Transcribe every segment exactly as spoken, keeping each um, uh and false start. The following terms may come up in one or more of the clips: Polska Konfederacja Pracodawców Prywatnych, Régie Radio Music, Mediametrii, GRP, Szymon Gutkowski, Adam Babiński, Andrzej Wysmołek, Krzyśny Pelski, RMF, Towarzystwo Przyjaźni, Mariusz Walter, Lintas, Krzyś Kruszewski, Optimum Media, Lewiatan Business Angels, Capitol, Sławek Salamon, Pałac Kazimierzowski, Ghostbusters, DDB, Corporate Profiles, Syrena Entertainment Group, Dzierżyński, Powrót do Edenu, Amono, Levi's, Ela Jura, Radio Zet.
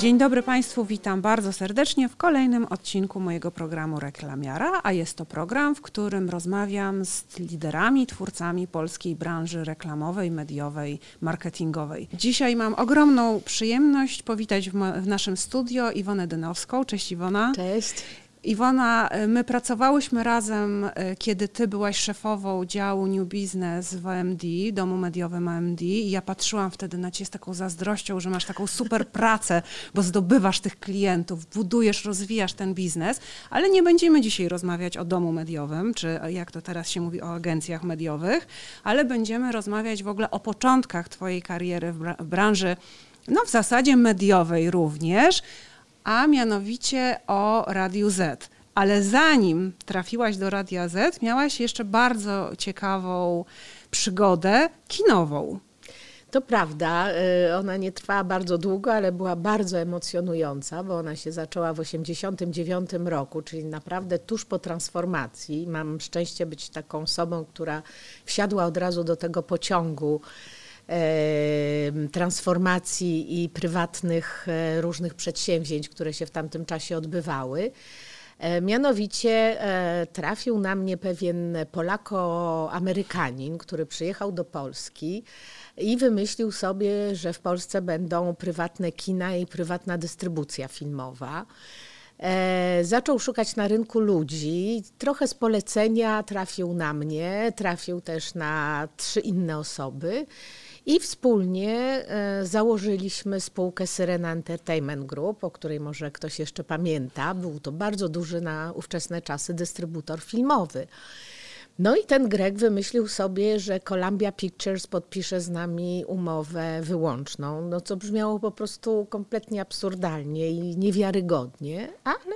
Dzień dobry Państwu, witam bardzo serdecznie w kolejnym odcinku mojego programu Reklamiara, a jest to program, w którym rozmawiam z liderami, twórcami polskiej branży reklamowej, mediowej, marketingowej. Dzisiaj mam ogromną przyjemność powitać w, mo- w naszym studio Iwonę Dynowską. Cześć Iwona. Cześć. Iwona, my pracowałyśmy razem, kiedy ty byłaś szefową działu New Business w O M D, domu mediowym O M D, i ja patrzyłam wtedy na ciebie z taką zazdrością, że masz taką super pracę, bo zdobywasz tych klientów, budujesz, rozwijasz ten biznes, ale nie będziemy dzisiaj rozmawiać o domu mediowym, czy jak to teraz się mówi, o agencjach mediowych, ale będziemy rozmawiać w ogóle o początkach twojej kariery w branży, no w zasadzie mediowej również, a mianowicie o Radiu Zet. Ale zanim trafiłaś do Radia Zet, miałaś jeszcze bardzo ciekawą przygodę kinową. To prawda, ona nie trwała bardzo długo, ale była bardzo emocjonująca, bo ona się zaczęła w osiemdziesiątym dziewiątym roku, czyli naprawdę tuż po transformacji. Mam szczęście być taką osobą, która wsiadła od razu do tego pociągu transformacji i prywatnych różnych przedsięwzięć, które się w tamtym czasie odbywały. Mianowicie trafił na mnie pewien Polako-Amerykanin, który przyjechał do Polski i wymyślił sobie, że w Polsce będą prywatne kina i prywatna dystrybucja filmowa. E, zaczął szukać na rynku ludzi, trochę z polecenia trafił na mnie, trafił też na trzy inne osoby i wspólnie e, założyliśmy spółkę Syrena Entertainment Group, o której może ktoś jeszcze pamięta. Był to bardzo duży na ówczesne czasy dystrybutor filmowy. No i ten Grek wymyślił sobie, że Columbia Pictures podpisze z nami umowę wyłączną, no co brzmiało po prostu kompletnie absurdalnie i niewiarygodnie, ale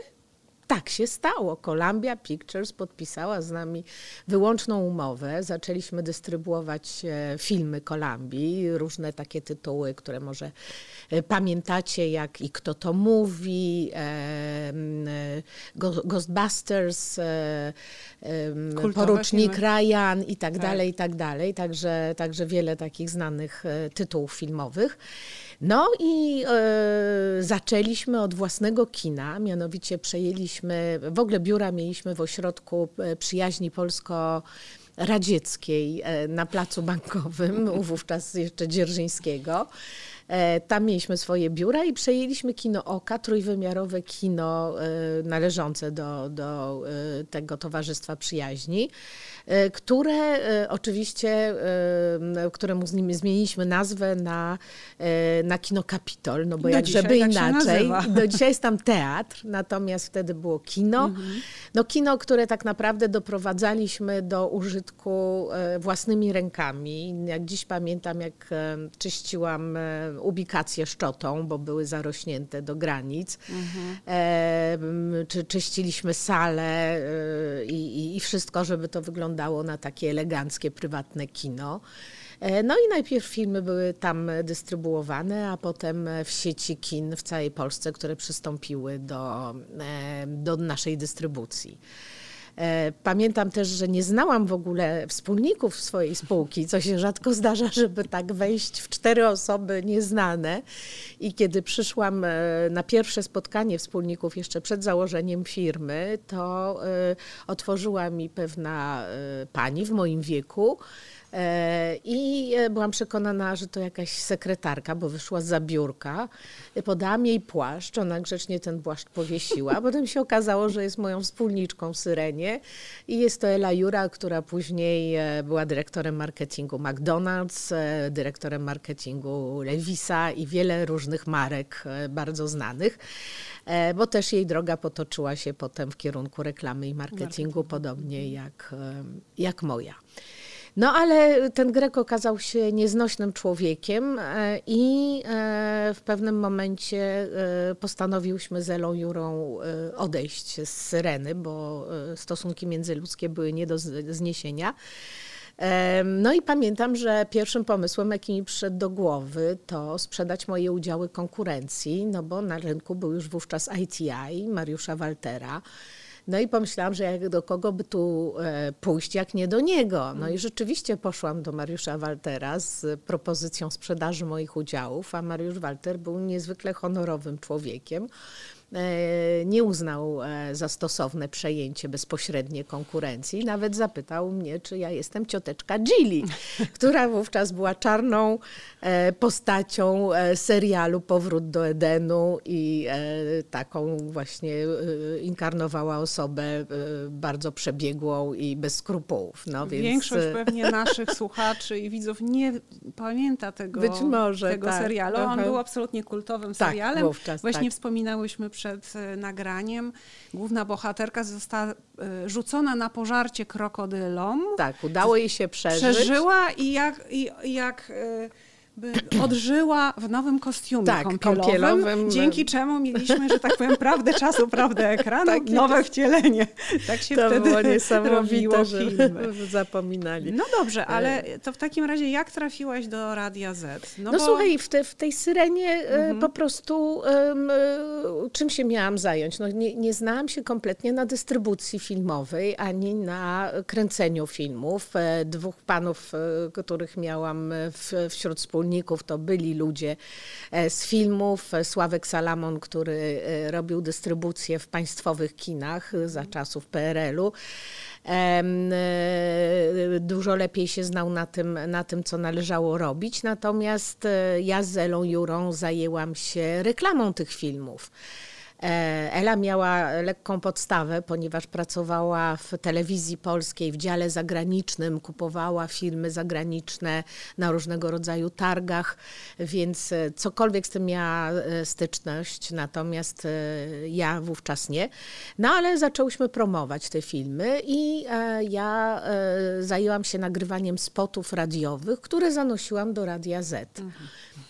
tak się stało. Columbia Pictures podpisała z nami wyłączną umowę. Zaczęliśmy dystrybuować filmy Columbii, różne takie tytuły, które może pamiętacie, jak I kto to mówi, Ghostbusters, kultowe Porucznik filmy. Ryan i tak dalej, i tak dalej. Także, także wiele takich znanych tytułów filmowych. No i e, zaczęliśmy od własnego kina, mianowicie przejęliśmy, w ogóle biura mieliśmy w Ośrodku Przyjaźni Polsko-Radzieckiej e, na Placu Bankowym, u wówczas jeszcze Dzierżyńskiego. E, tam mieliśmy swoje biura i przejęliśmy kino Oka, trójwymiarowe kino e, należące do, do e, tego Towarzystwa Przyjaźni, e, które e, oczywiście, e, któremu zmieniliśmy nazwę na, e, na kino Kapitol, no bo do jak żeby tak inaczej. Do dzisiaj jest tam teatr, natomiast wtedy było kino. Mhm. No kino, które tak naprawdę doprowadzaliśmy do użytku e, własnymi rękami. Jak dziś pamiętam, jak e, czyściłam e, ubikacje szczotą, bo były zarośnięte do granic. Mhm. E, czy, czyściliśmy salę e, i, i wszystko, żeby to wyglądało na takie eleganckie, prywatne kino. E, no i najpierw filmy były tam dystrybuowane, a potem w sieci kin w całej Polsce, które przystąpiły do, e, do naszej dystrybucji. Pamiętam też, że nie znałam w ogóle wspólników swojej spółki, co się rzadko zdarza, żeby tak wejść w cztery osoby nieznane. I kiedy przyszłam na pierwsze spotkanie wspólników jeszcze przed założeniem firmy, to otworzyła mi pewna pani w moim wieku i byłam przekonana, że to jakaś sekretarka, bo wyszła zza biurka. Podałam jej płaszcz, ona grzecznie ten płaszcz powiesiła. Potem się okazało, że jest moją wspólniczką w Syrenie i jest to Ela Jura, która później była dyrektorem marketingu McDonald's, dyrektorem marketingu Levi'sa i wiele różnych marek bardzo znanych, bo też jej droga potoczyła się potem w kierunku reklamy i marketingu, podobnie jak, jak moja. No ale ten Grek okazał się nieznośnym człowiekiem i w pewnym momencie postanowiłyśmy z Elą Jurą odejść z Syreny, bo stosunki międzyludzkie były nie do zniesienia. No i pamiętam, że pierwszym pomysłem, jaki mi przyszedł do głowy, to sprzedać moje udziały konkurencji, no bo na rynku był już wówczas I T I, Mariusza Waltera. No i pomyślałam, że jak do kogo by tu pójść, jak nie do niego. No i rzeczywiście poszłam do Mariusza Waltera z propozycją sprzedaży moich udziałów, a Mariusz Walter był niezwykle honorowym człowiekiem. Nie uznał za stosowne przejęcie bezpośrednie konkurencji. Nawet zapytał mnie, czy ja jestem cioteczka Gilli, która wówczas była czarną postacią serialu Powrót do Edenu i taką właśnie inkarnowała osobę bardzo przebiegłą i bez skrupułów. No, więc... Większość pewnie naszych słuchaczy i widzów nie pamięta tego, Być może, tego tak. serialu. On Aha. był absolutnie kultowym tak, serialem. Wówczas, właśnie tak. wspominałyśmy przed nagraniem. Główna bohaterka została rzucona na pożarcie krokodylom. Tak, udało jej się przeżyć. Przeżyła i jak... I jak by odżyła w nowym kostiumie tak, kąpielowym, kąpielowym, dzięki czemu mieliśmy, że tak powiem, prawdę czasu, prawdę ekranu, tak, nowe wcielenie. Tak się to wtedy było niesamowite, że zapominali. No dobrze, ale to w takim razie jak trafiłaś do Radia Zet? No, no bo... słuchaj, w, te, w tej Syrenie mhm. po prostu um, czym się miałam zająć? No, nie, nie znałam się kompletnie na dystrybucji filmowej, ani na kręceniu filmów. Dwóch panów, których miałam w, wśród wspólników, to byli ludzie z filmów. Sławek Salamon, który robił dystrybucję w państwowych kinach za czasów P R L u. Dużo lepiej się znał na tym, na tym, co należało robić. Natomiast ja z Elą Jurą zajęłam się reklamą tych filmów. Ela miała lekką podstawę, ponieważ pracowała w telewizji polskiej, w dziale zagranicznym, kupowała filmy zagraniczne na różnego rodzaju targach, więc cokolwiek z tym miała styczność, natomiast ja wówczas nie. No ale zaczęłyśmy promować te filmy i ja zajęłam się nagrywaniem spotów radiowych, które zanosiłam do Radia Zet. Mhm.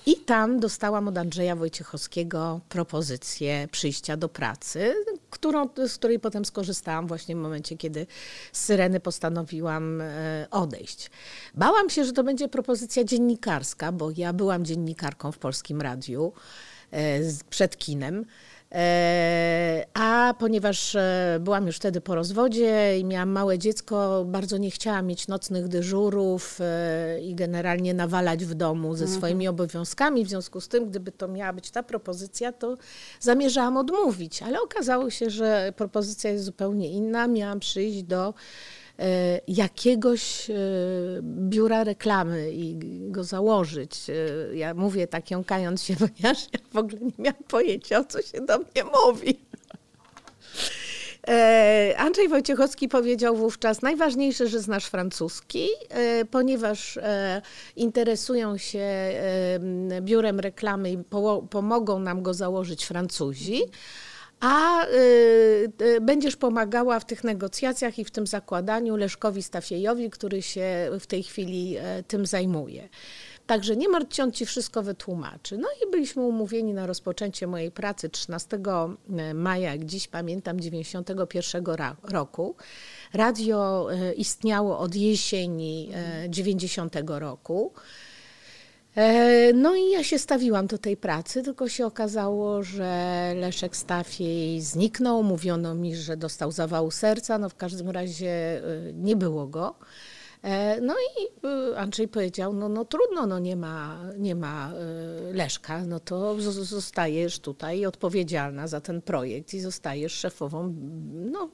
I tam dostałam od Andrzeja Wojciechowskiego propozycję przyjścia do pracy, którą, z której potem skorzystałam właśnie w momencie, kiedy z Syreny postanowiłam odejść. Bałam się, że to będzie propozycja dziennikarska, bo ja byłam dziennikarką w Polskim Radiu przed kinem. A ponieważ byłam już wtedy po rozwodzie i miałam małe dziecko, bardzo nie chciałam mieć nocnych dyżurów i generalnie nawalać w domu ze swoimi obowiązkami. W związku z tym, gdyby to miała być ta propozycja, to zamierzałam odmówić. Ale okazało się, że propozycja jest zupełnie inna. Miałam przyjść do jakiegoś biura reklamy i go założyć. Ja mówię tak jąkając się, ponieważ ja w ogóle nie miałam pojęcia, o co się do mnie mówi. Andrzej Wojciechowski powiedział wówczas, najważniejsze, że znasz francuski, ponieważ interesują się biurem reklamy i pomogą nam go założyć Francuzi. A y, y, będziesz pomagała w tych negocjacjach i w tym zakładaniu Leszkowi Stafiejowi, który się w tej chwili y, tym zajmuje. Także nie martw się, on ci wszystko wytłumaczy. No i byliśmy umówieni na rozpoczęcie mojej pracy trzynastego maja, jak dziś pamiętam, dziewięćdziesiątego pierwszego roku. Radio y, istniało od jesieni y, dziewięćdziesiątego roku. No i ja się stawiłam do tej pracy, tylko się okazało, że Leszek Stafiej zniknął. Mówiono mi, że dostał zawału serca, no w każdym razie nie było go. No i Andrzej powiedział, no, no trudno, no nie ma, nie ma Leszka, no to zostajesz tutaj odpowiedzialna za ten projekt i zostajesz szefową no,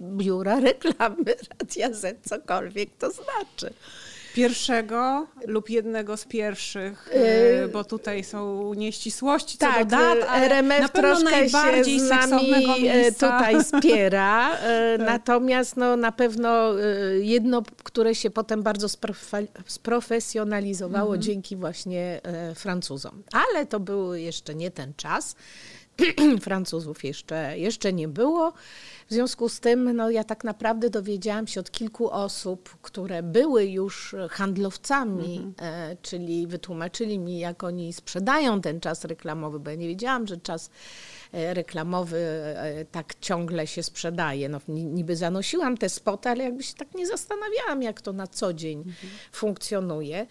biura reklamy Radia Zet, cokolwiek to znaczy. Pierwszego lub jednego z pierwszych, yy, bo tutaj są nieścisłości co tak, do dat, ale R M F na pewno troszkę najbardziej się z nami tutaj spiera, natomiast no, na pewno jedno, które się potem bardzo sprof- sprofesjonalizowało mhm. dzięki właśnie Francuzom. Ale to był jeszcze nie ten czas. Francuzów jeszcze, jeszcze nie było. W związku z tym no, ja tak naprawdę dowiedziałam się od kilku osób, które były już handlowcami, mm-hmm. e, czyli wytłumaczyli mi, jak oni sprzedają ten czas reklamowy, bo ja nie wiedziałam, że czas e, reklamowy e, tak ciągle się sprzedaje. No, niby zanosiłam te spoty, ale jakby się tak nie zastanawiałam, jak to na co dzień mm-hmm. funkcjonuje.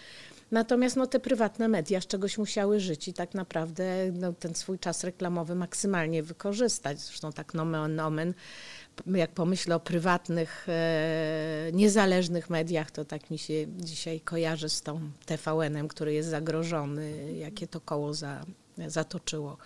Natomiast no, te prywatne media z czegoś musiały żyć i tak naprawdę no, ten swój czas reklamowy maksymalnie wykorzystać. Zresztą tak nomen omen jak pomyślę o prywatnych, niezależnych mediach, to tak mi się dzisiaj kojarzy z tą T V N-em, który jest zagrożony, jakie to koło za, zatoczyło.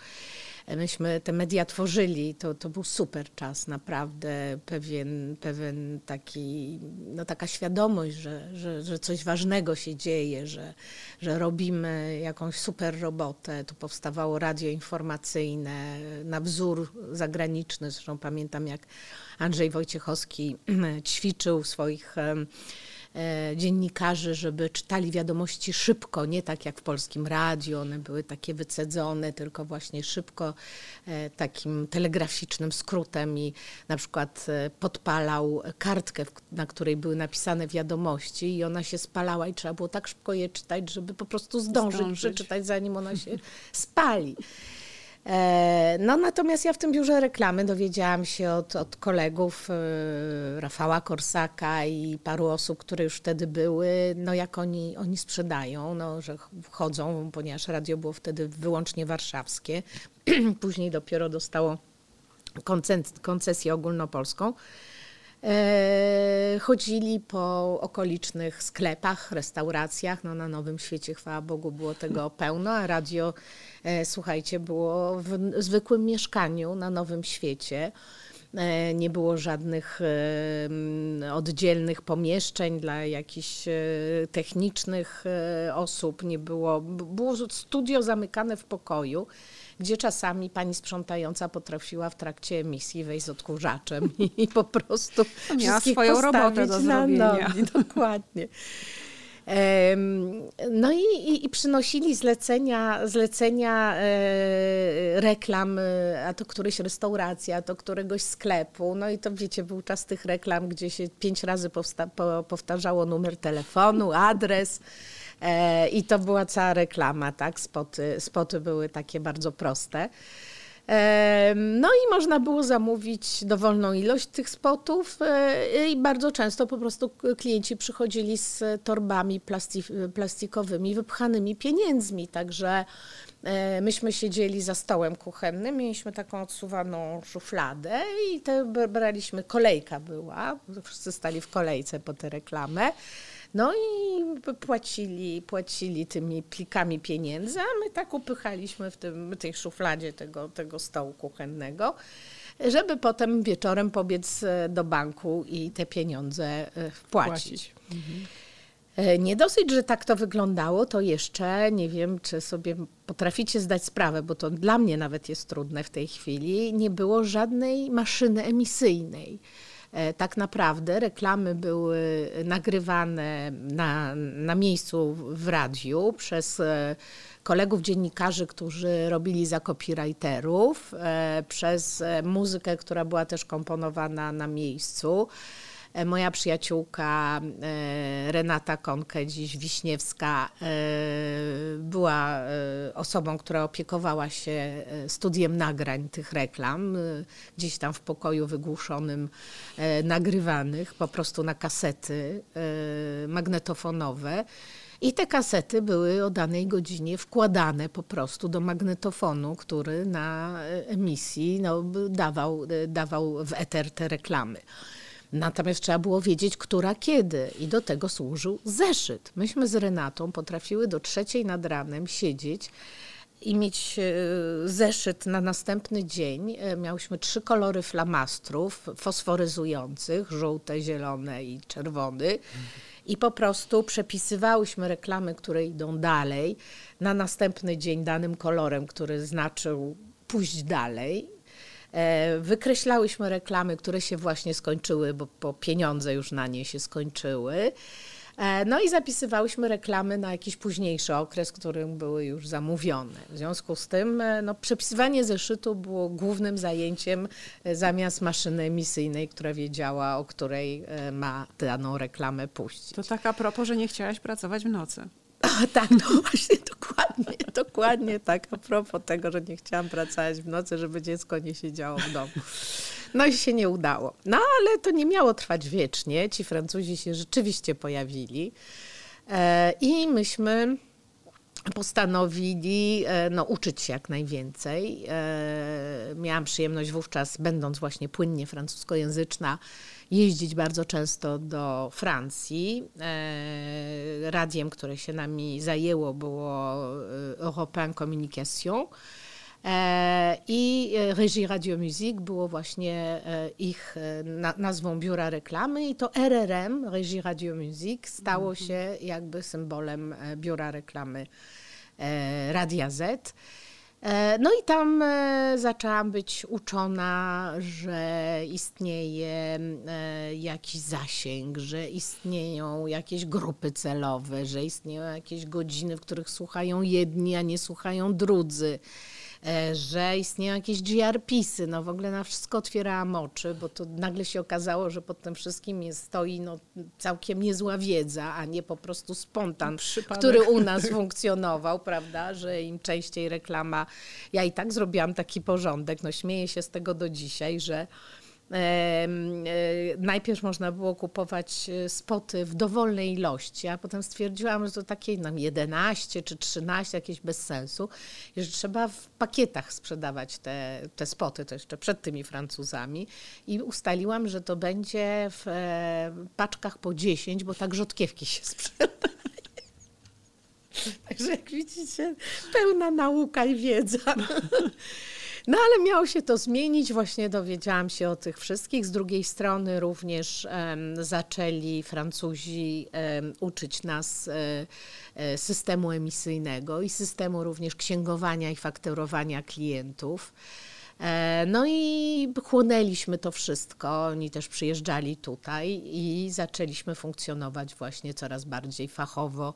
Myśmy te media tworzyli, to, to był super czas, naprawdę pewien, pewien taki, no taka świadomość, że, że, że coś ważnego się dzieje, że, że robimy jakąś super robotę. Tu powstawało radio informacyjne na wzór zagraniczny. Zresztą pamiętam, jak Andrzej Wojciechowski ćwiczył swoich dziennikarzy, żeby czytali wiadomości szybko, nie tak jak w polskim radiu, one były takie wycedzone, tylko właśnie szybko, takim telegraficznym skrótem, i na przykład podpalał kartkę, na której były napisane wiadomości i ona się spalała i trzeba było tak szybko je czytać, żeby po prostu zdążyć, zdążyć. przeczytać, zanim ona się spali. No natomiast ja w tym biurze reklamy dowiedziałam się od, od kolegów Rafała Korsaka i paru osób, które już wtedy były, no jak oni, oni sprzedają, no, że chodzą, ponieważ radio było wtedy wyłącznie warszawskie. Później dopiero dostało konces- koncesję ogólnopolską. Chodzili po okolicznych sklepach, restauracjach, no na Nowym Świecie, chwała Bogu, było tego pełno, a radio, słuchajcie, było w zwykłym mieszkaniu na Nowym Świecie. Nie było żadnych oddzielnych pomieszczeń dla jakichś technicznych osób, nie było, było studio zamykane w pokoju, gdzie czasami pani sprzątająca potrafiła w trakcie emisji wejść z odkurzaczem i po prostu miała swoją robotę do zrobienia. No, dokładnie. No i, i, i przynosili zlecenia, zlecenia reklam, a to którejś restauracji, a to któregoś sklepu. No i to wiecie, był czas tych reklam, gdzie się pięć razy powsta- po, powtarzało numer telefonu, adres. I to była cała reklama, tak? Spoty, spoty były takie bardzo proste. No i można było zamówić dowolną ilość tych spotów i bardzo często po prostu klienci przychodzili z torbami plastikowymi, wypchanymi pieniędzmi, także myśmy siedzieli za stołem kuchennym, mieliśmy taką odsuwaną szufladę i te braliśmy, kolejka była, wszyscy stali w kolejce po tę reklamę. No i płacili, płacili tymi plikami pieniędzy, a my tak upychaliśmy w tym, tej szufladzie tego, tego stołu kuchennego, żeby potem wieczorem pobiec do banku i te pieniądze wpłacić. Mhm. Nie dosyć, że tak to wyglądało, to jeszcze nie wiem, czy sobie potraficie zdać sprawę, bo to dla mnie nawet jest trudne w tej chwili, nie było żadnej maszyny emisyjnej. Tak naprawdę reklamy były nagrywane na, na miejscu w radiu przez kolegów dziennikarzy, którzy robili za copywriterów, przez muzykę, która była też komponowana na miejscu. Moja przyjaciółka Renata Konkę, dziś Wiśniewska, była osobą, która opiekowała się studiem nagrań tych reklam, gdzieś tam w pokoju wygłuszonym nagrywanych, po prostu na kasety magnetofonowe. I te kasety były o danej godzinie wkładane po prostu do magnetofonu, który na emisji no, dawał, dawał w eter te reklamy. Natomiast trzeba było wiedzieć, która kiedy, i do tego służył zeszyt. Myśmy z Renatą potrafiły do trzeciej nad ranem siedzieć i mieć zeszyt na następny dzień. Miałyśmy trzy kolory flamastrów fosforyzujących, żółte, zielone i czerwony. I po prostu przepisywałyśmy reklamy, które idą dalej, na następny dzień danym kolorem, który znaczył pójść dalej. Wykreślałyśmy reklamy, które się właśnie skończyły, bo, bo pieniądze już na nie się skończyły. No i zapisywałyśmy reklamy na jakiś późniejszy okres, którym były już zamówione. W związku z tym no, przepisywanie zeszytu było głównym zajęciem zamiast maszyny emisyjnej, która wiedziała, o której ma daną reklamę puścić. To tak a propos, że nie chciałaś pracować w nocy. O, tak, no właśnie, dokładnie, dokładnie tak, a propos tego, że nie chciałam pracować w nocy, żeby dziecko nie siedziało w domu. No i się nie udało. No ale to nie miało trwać wiecznie, ci Francuzi się rzeczywiście pojawili i myśmy postanowili no, uczyć się jak najwięcej. Miałam przyjemność wówczas, będąc właśnie płynnie francuskojęzyczna, jeździć bardzo często do Francji. Radiem, które się nami zajęło, było European Communication i Régie Radio Music było właśnie ich nazwą biura reklamy i to R R M, Régie Radio Music, stało się jakby symbolem biura reklamy Radia Zet. No i tam zaczęłam być uczona, że istnieje jakiś zasięg, że istnieją jakieś grupy celowe, że istnieją jakieś godziny, w których słuchają jedni, a nie słuchają drudzy, że istnieją jakieś G R P-sy. No w ogóle na wszystko otwierałam oczy, bo to nagle się okazało, że pod tym wszystkim jest, stoi no, całkiem niezła wiedza, a nie po prostu spontan, przypadek, który u nas funkcjonował, prawda, że im częściej reklama... Ja i tak zrobiłam taki porządek, no śmieję się z tego do dzisiaj, że e, e, najpierw można było kupować spoty w dowolnej ilości, a potem stwierdziłam, że to takie nam jedenaście czy trzynaście, jakieś bez sensu, i że trzeba w pakietach sprzedawać te, te spoty, to jeszcze przed tymi Francuzami, i ustaliłam, że to będzie w e, paczkach po dziesięć, bo tak rzodkiewki się sprzedają. Także jak widzicie, pełna nauka i wiedza. No ale miało się to zmienić, właśnie dowiedziałam się o tych wszystkich. Z drugiej strony również um, zaczęli Francuzi um, uczyć nas um, systemu emisyjnego i systemu również księgowania i fakturowania klientów. No i chłonęliśmy to wszystko, oni też przyjeżdżali tutaj i zaczęliśmy funkcjonować właśnie coraz bardziej fachowo,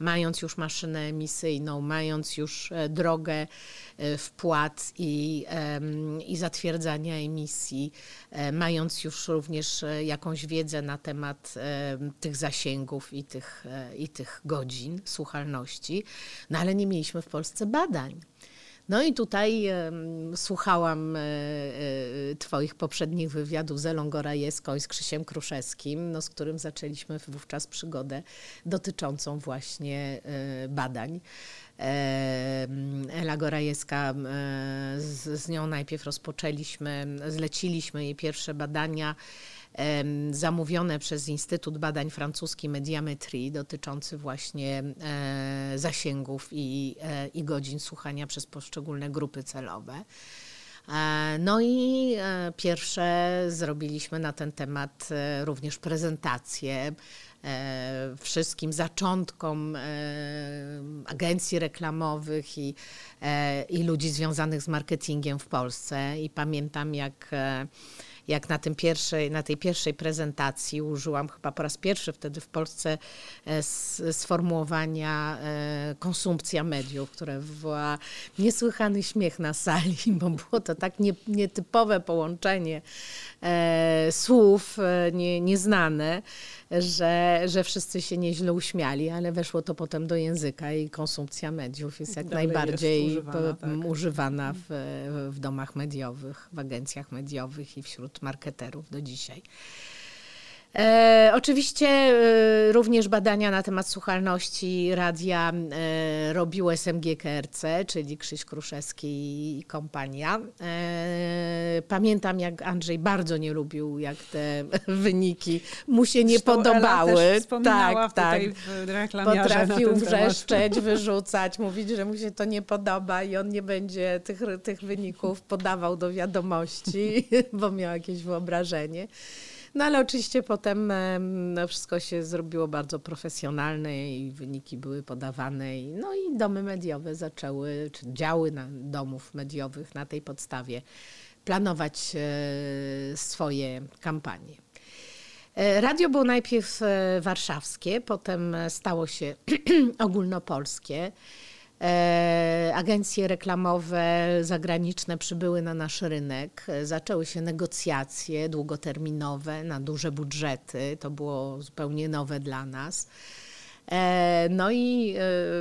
mając już maszynę emisyjną, mając już drogę wpłat i, i zatwierdzania emisji, mając już również jakąś wiedzę na temat tych zasięgów i tych, i tych godzin słuchalności, no ale nie mieliśmy w Polsce badań. No i tutaj e, słuchałam e, e, twoich poprzednich wywiadów z Elą Gorajewską i z Krzysiem Kruszewskim, no, z którym zaczęliśmy wówczas przygodę dotyczącą właśnie e, badań. Ela Gorajewska, z, z nią najpierw rozpoczęliśmy, zleciliśmy jej pierwsze badania zamówione przez Instytut Badań Francuski Mediametrii dotyczący właśnie zasięgów i, i godzin słuchania przez poszczególne grupy celowe. No i pierwsze zrobiliśmy na ten temat również prezentację wszystkim zaczątkom agencji reklamowych i, i ludzi związanych z marketingiem w Polsce. I pamiętam, jak Jak na, tym pierwszej, na tej pierwszej prezentacji użyłam chyba po raz pierwszy wtedy w Polsce sformułowania konsumpcja mediów, które wywołała niesłychany śmiech na sali, bo było to tak nie, nietypowe połączenie słów nie, nieznane, że, że wszyscy się nieźle uśmiali, ale weszło to potem do języka i konsumpcja mediów jest jak dalej najbardziej jest używana, po, tak. używana w, w domach mediowych, w agencjach mediowych i wśród marketerów do dzisiaj. E, oczywiście e, również badania na temat słuchalności radia e, robił S M G K R C, czyli Krzyś Kruszewski i kompania. E, pamiętam, jak Andrzej bardzo nie lubił, jak te wyniki mu się nie Zresztą podobały. Ela też wspominała tak, tutaj tak. w reklamiarze potrafił wrzeszczeć, wyrzucać, mówić, że mu się to nie podoba i on nie będzie tych, tych wyników podawał do wiadomości, bo miał jakieś wyobrażenie. No ale oczywiście potem no, wszystko się zrobiło bardzo profesjonalne i wyniki były podawane. I, no i domy mediowe zaczęły, czy działy na, domów mediowych na tej podstawie planować e, swoje kampanie. E, radio było najpierw e, warszawskie, potem stało się ogólnopolskie. Agencje reklamowe zagraniczne przybyły na nasz rynek, zaczęły się negocjacje długoterminowe na duże budżety, to było zupełnie nowe dla nas. No i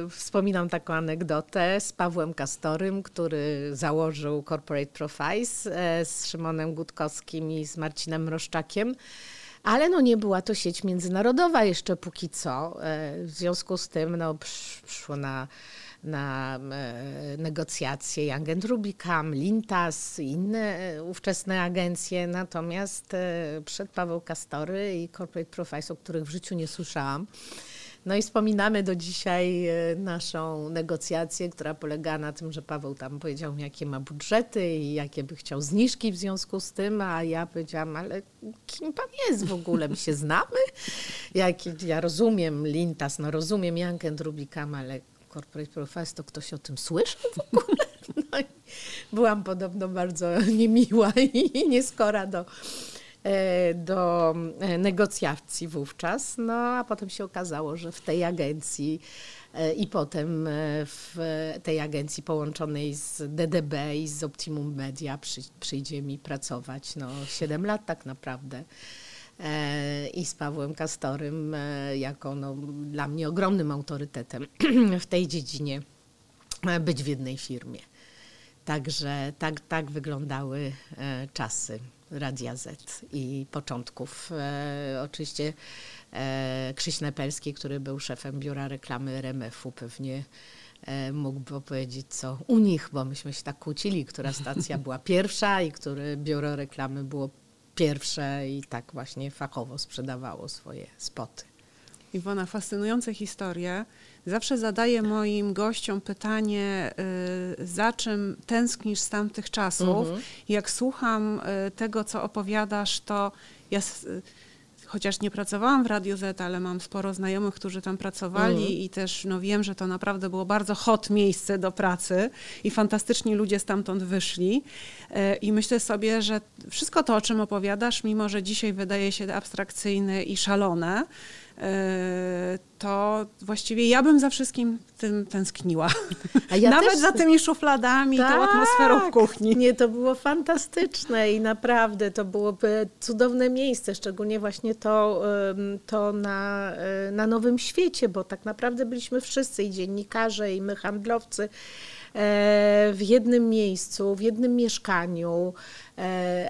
wspominam taką anegdotę z Pawłem Kastorym, który założył Corporate Profiles, z Szymonem Gutkowskim i z Marcinem Mroszczakiem. Ale no nie była to sieć międzynarodowa jeszcze póki co, w związku z tym no, przyszło na na negocjacje agent Rubicam, Lintas i inne ówczesne agencje. Natomiast przed Paweł Kastory i Corporate Profiles, o których w życiu nie słyszałam. No i wspominamy do dzisiaj naszą negocjację, która polegała na tym, że Paweł tam powiedział mi, jakie ma budżety i jakie by chciał zniżki w związku z tym, a ja powiedziałam, ale kim pan jest w ogóle? My się znamy? Ja, ja rozumiem Lintas, no rozumiem Jankę Rubicam, ale Corporate Profiles, to ktoś o tym słyszał w ogóle? No i byłam podobno bardzo niemiła i nieskora do... do negocjacji wówczas, no a potem się okazało, że w tej agencji i potem w tej agencji połączonej z D D B i z Optimum Media przy, przyjdzie mi pracować no siedem lat tak naprawdę i z Pawłem Kastorym jako no, dla mnie ogromnym autorytetem w tej dziedzinie być w jednej firmie. Także tak, tak wyglądały czasy Radia Zet i początków. E, oczywiście e, Krzyśny Pelski, który był szefem biura reklamy R M F u, pewnie e, mógłby opowiedzieć co u nich, bo myśmy się tak kłócili, która stacja była pierwsza i które biuro reklamy było pierwsze i tak właśnie fachowo sprzedawało swoje spoty. Iwona, fascynujące historie. Zawsze zadaję moim gościom pytanie, y, za czym tęsknisz z tamtych czasów. Mhm. Jak słucham y, tego, co opowiadasz, to ja, y, chociaż nie pracowałam w Radiu Zet, ale mam sporo znajomych, którzy tam pracowali mhm. i też no, wiem, że to naprawdę było bardzo hot miejsce do pracy i fantastyczni ludzie stamtąd wyszli. Y, I myślę sobie, że wszystko to, o czym opowiadasz, mimo że dzisiaj wydaje się abstrakcyjne i szalone, to właściwie ja bym za wszystkim tym tęskniła. A ja nawet też... za tymi szufladami, tak, tą atmosferą w kuchni. Nie, to było fantastyczne i naprawdę to było cudowne miejsce, szczególnie właśnie to, to na, na Nowym Świecie, bo tak naprawdę byliśmy wszyscy i dziennikarze, i my handlowcy w jednym miejscu, w jednym mieszkaniu.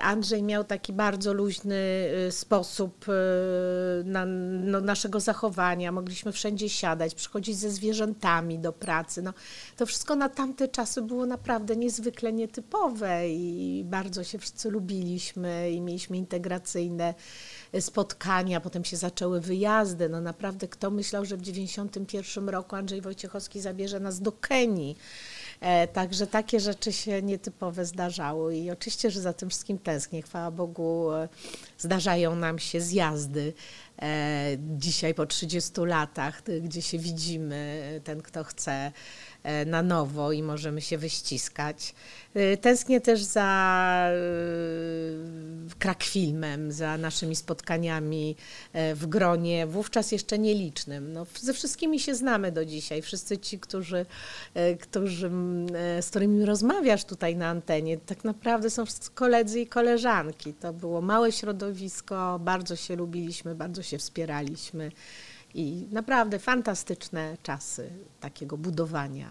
Andrzej miał taki bardzo luźny sposób na, no, naszego zachowania. Mogliśmy wszędzie siadać, przychodzić ze zwierzętami do pracy. No, to wszystko na tamte czasy było naprawdę niezwykle nietypowe i bardzo się wszyscy lubiliśmy i mieliśmy integracyjne spotkania. Potem się zaczęły wyjazdy. No, naprawdę kto myślał, że w dziewięćdziesiątym pierwszym roku Andrzej Wojciechowski zabierze nas do Kenii. Także takie rzeczy się nietypowe zdarzały i oczywiście, że za tym wszystkim tęsknię. Chwała Bogu, zdarzają nam się zjazdy. Dzisiaj po trzydziestu latach, gdzie się widzimy, ten kto chce, na nowo i możemy się wyściskać. Tęsknię też za Krakfilmem, za naszymi spotkaniami w gronie, wówczas jeszcze nielicznym. No, ze wszystkimi się znamy do dzisiaj. Wszyscy ci, którzy, którzy, z którymi rozmawiasz tutaj na antenie, tak naprawdę są wszyscy koledzy i koleżanki. To było małe środowisko, bardzo się lubiliśmy, bardzo się wspieraliśmy. I naprawdę fantastyczne czasy takiego budowania.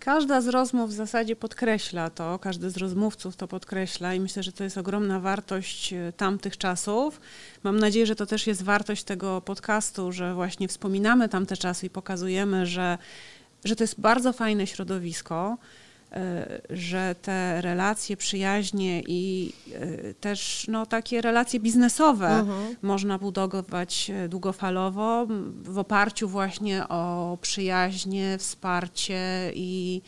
Każda z rozmów w zasadzie podkreśla to, każdy z rozmówców to podkreśla i myślę, że to jest ogromna wartość tamtych czasów. Mam nadzieję, że to też jest wartość tego podcastu, że właśnie wspominamy tamte czasy i pokazujemy, że, że to jest bardzo fajne środowisko, że te relacje, przyjaźnie i też no, takie relacje biznesowe uh-huh. można budować długofalowo w oparciu właśnie o przyjaźnie, wsparcie i,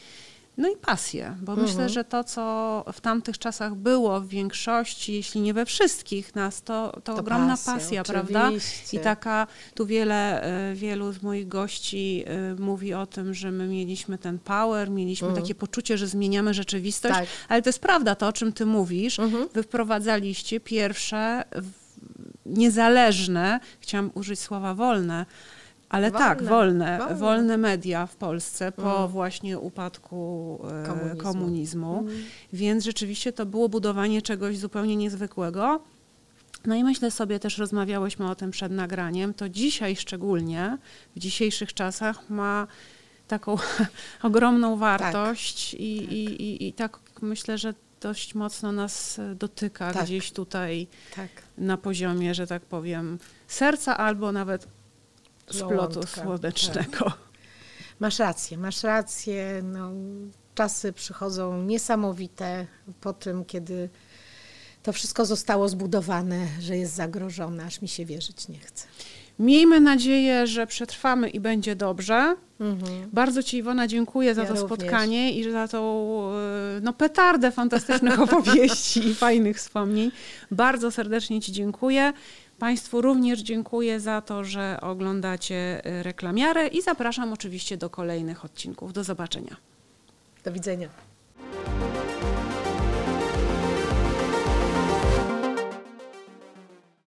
no i pasję. Bo uh-huh. myślę, że to, co w tamtych czasach było w większości, jeśli nie we wszystkich nas, to, to, to ogromna pasja, pasja prawda? I taka, tu wiele, wielu z moich gości mówi o tym, że my mieliśmy ten power, mieliśmy uh-huh. takie poczucie, że zmieniamy rzeczywistość, tak. Ale to jest prawda, to o czym ty mówisz. Uh-huh. Wy wprowadzaliście pierwsze, niezależne, chciałam użyć słowa wolne, ale wolne, tak, wolne, wolne. wolne media w Polsce po mm. właśnie upadku komunizmu. komunizmu. Mm. Więc rzeczywiście to było budowanie czegoś zupełnie niezwykłego. No i myślę sobie, też rozmawiałyśmy o tym przed nagraniem, to dzisiaj szczególnie, w dzisiejszych czasach ma taką ogromną wartość tak. I, tak. I, i, i tak myślę, że dość mocno nas dotyka tak. gdzieś tutaj tak. na poziomie, że tak powiem, serca albo nawet splotu słonecznego. Tak. Masz rację, masz rację. No, czasy przychodzą niesamowite po tym, kiedy to wszystko zostało zbudowane, że jest zagrożone, aż mi się wierzyć nie chce. Miejmy nadzieję, że przetrwamy i będzie dobrze. Mhm. Bardzo Ci, Iwona, dziękuję za ja to również. spotkanie i za tą no, petardę fantastycznych opowieści i fajnych wspomnień. Bardzo serdecznie Ci dziękuję. Państwu również dziękuję za to, że oglądacie Reklamiarę i zapraszam oczywiście do kolejnych odcinków. Do zobaczenia. Do widzenia.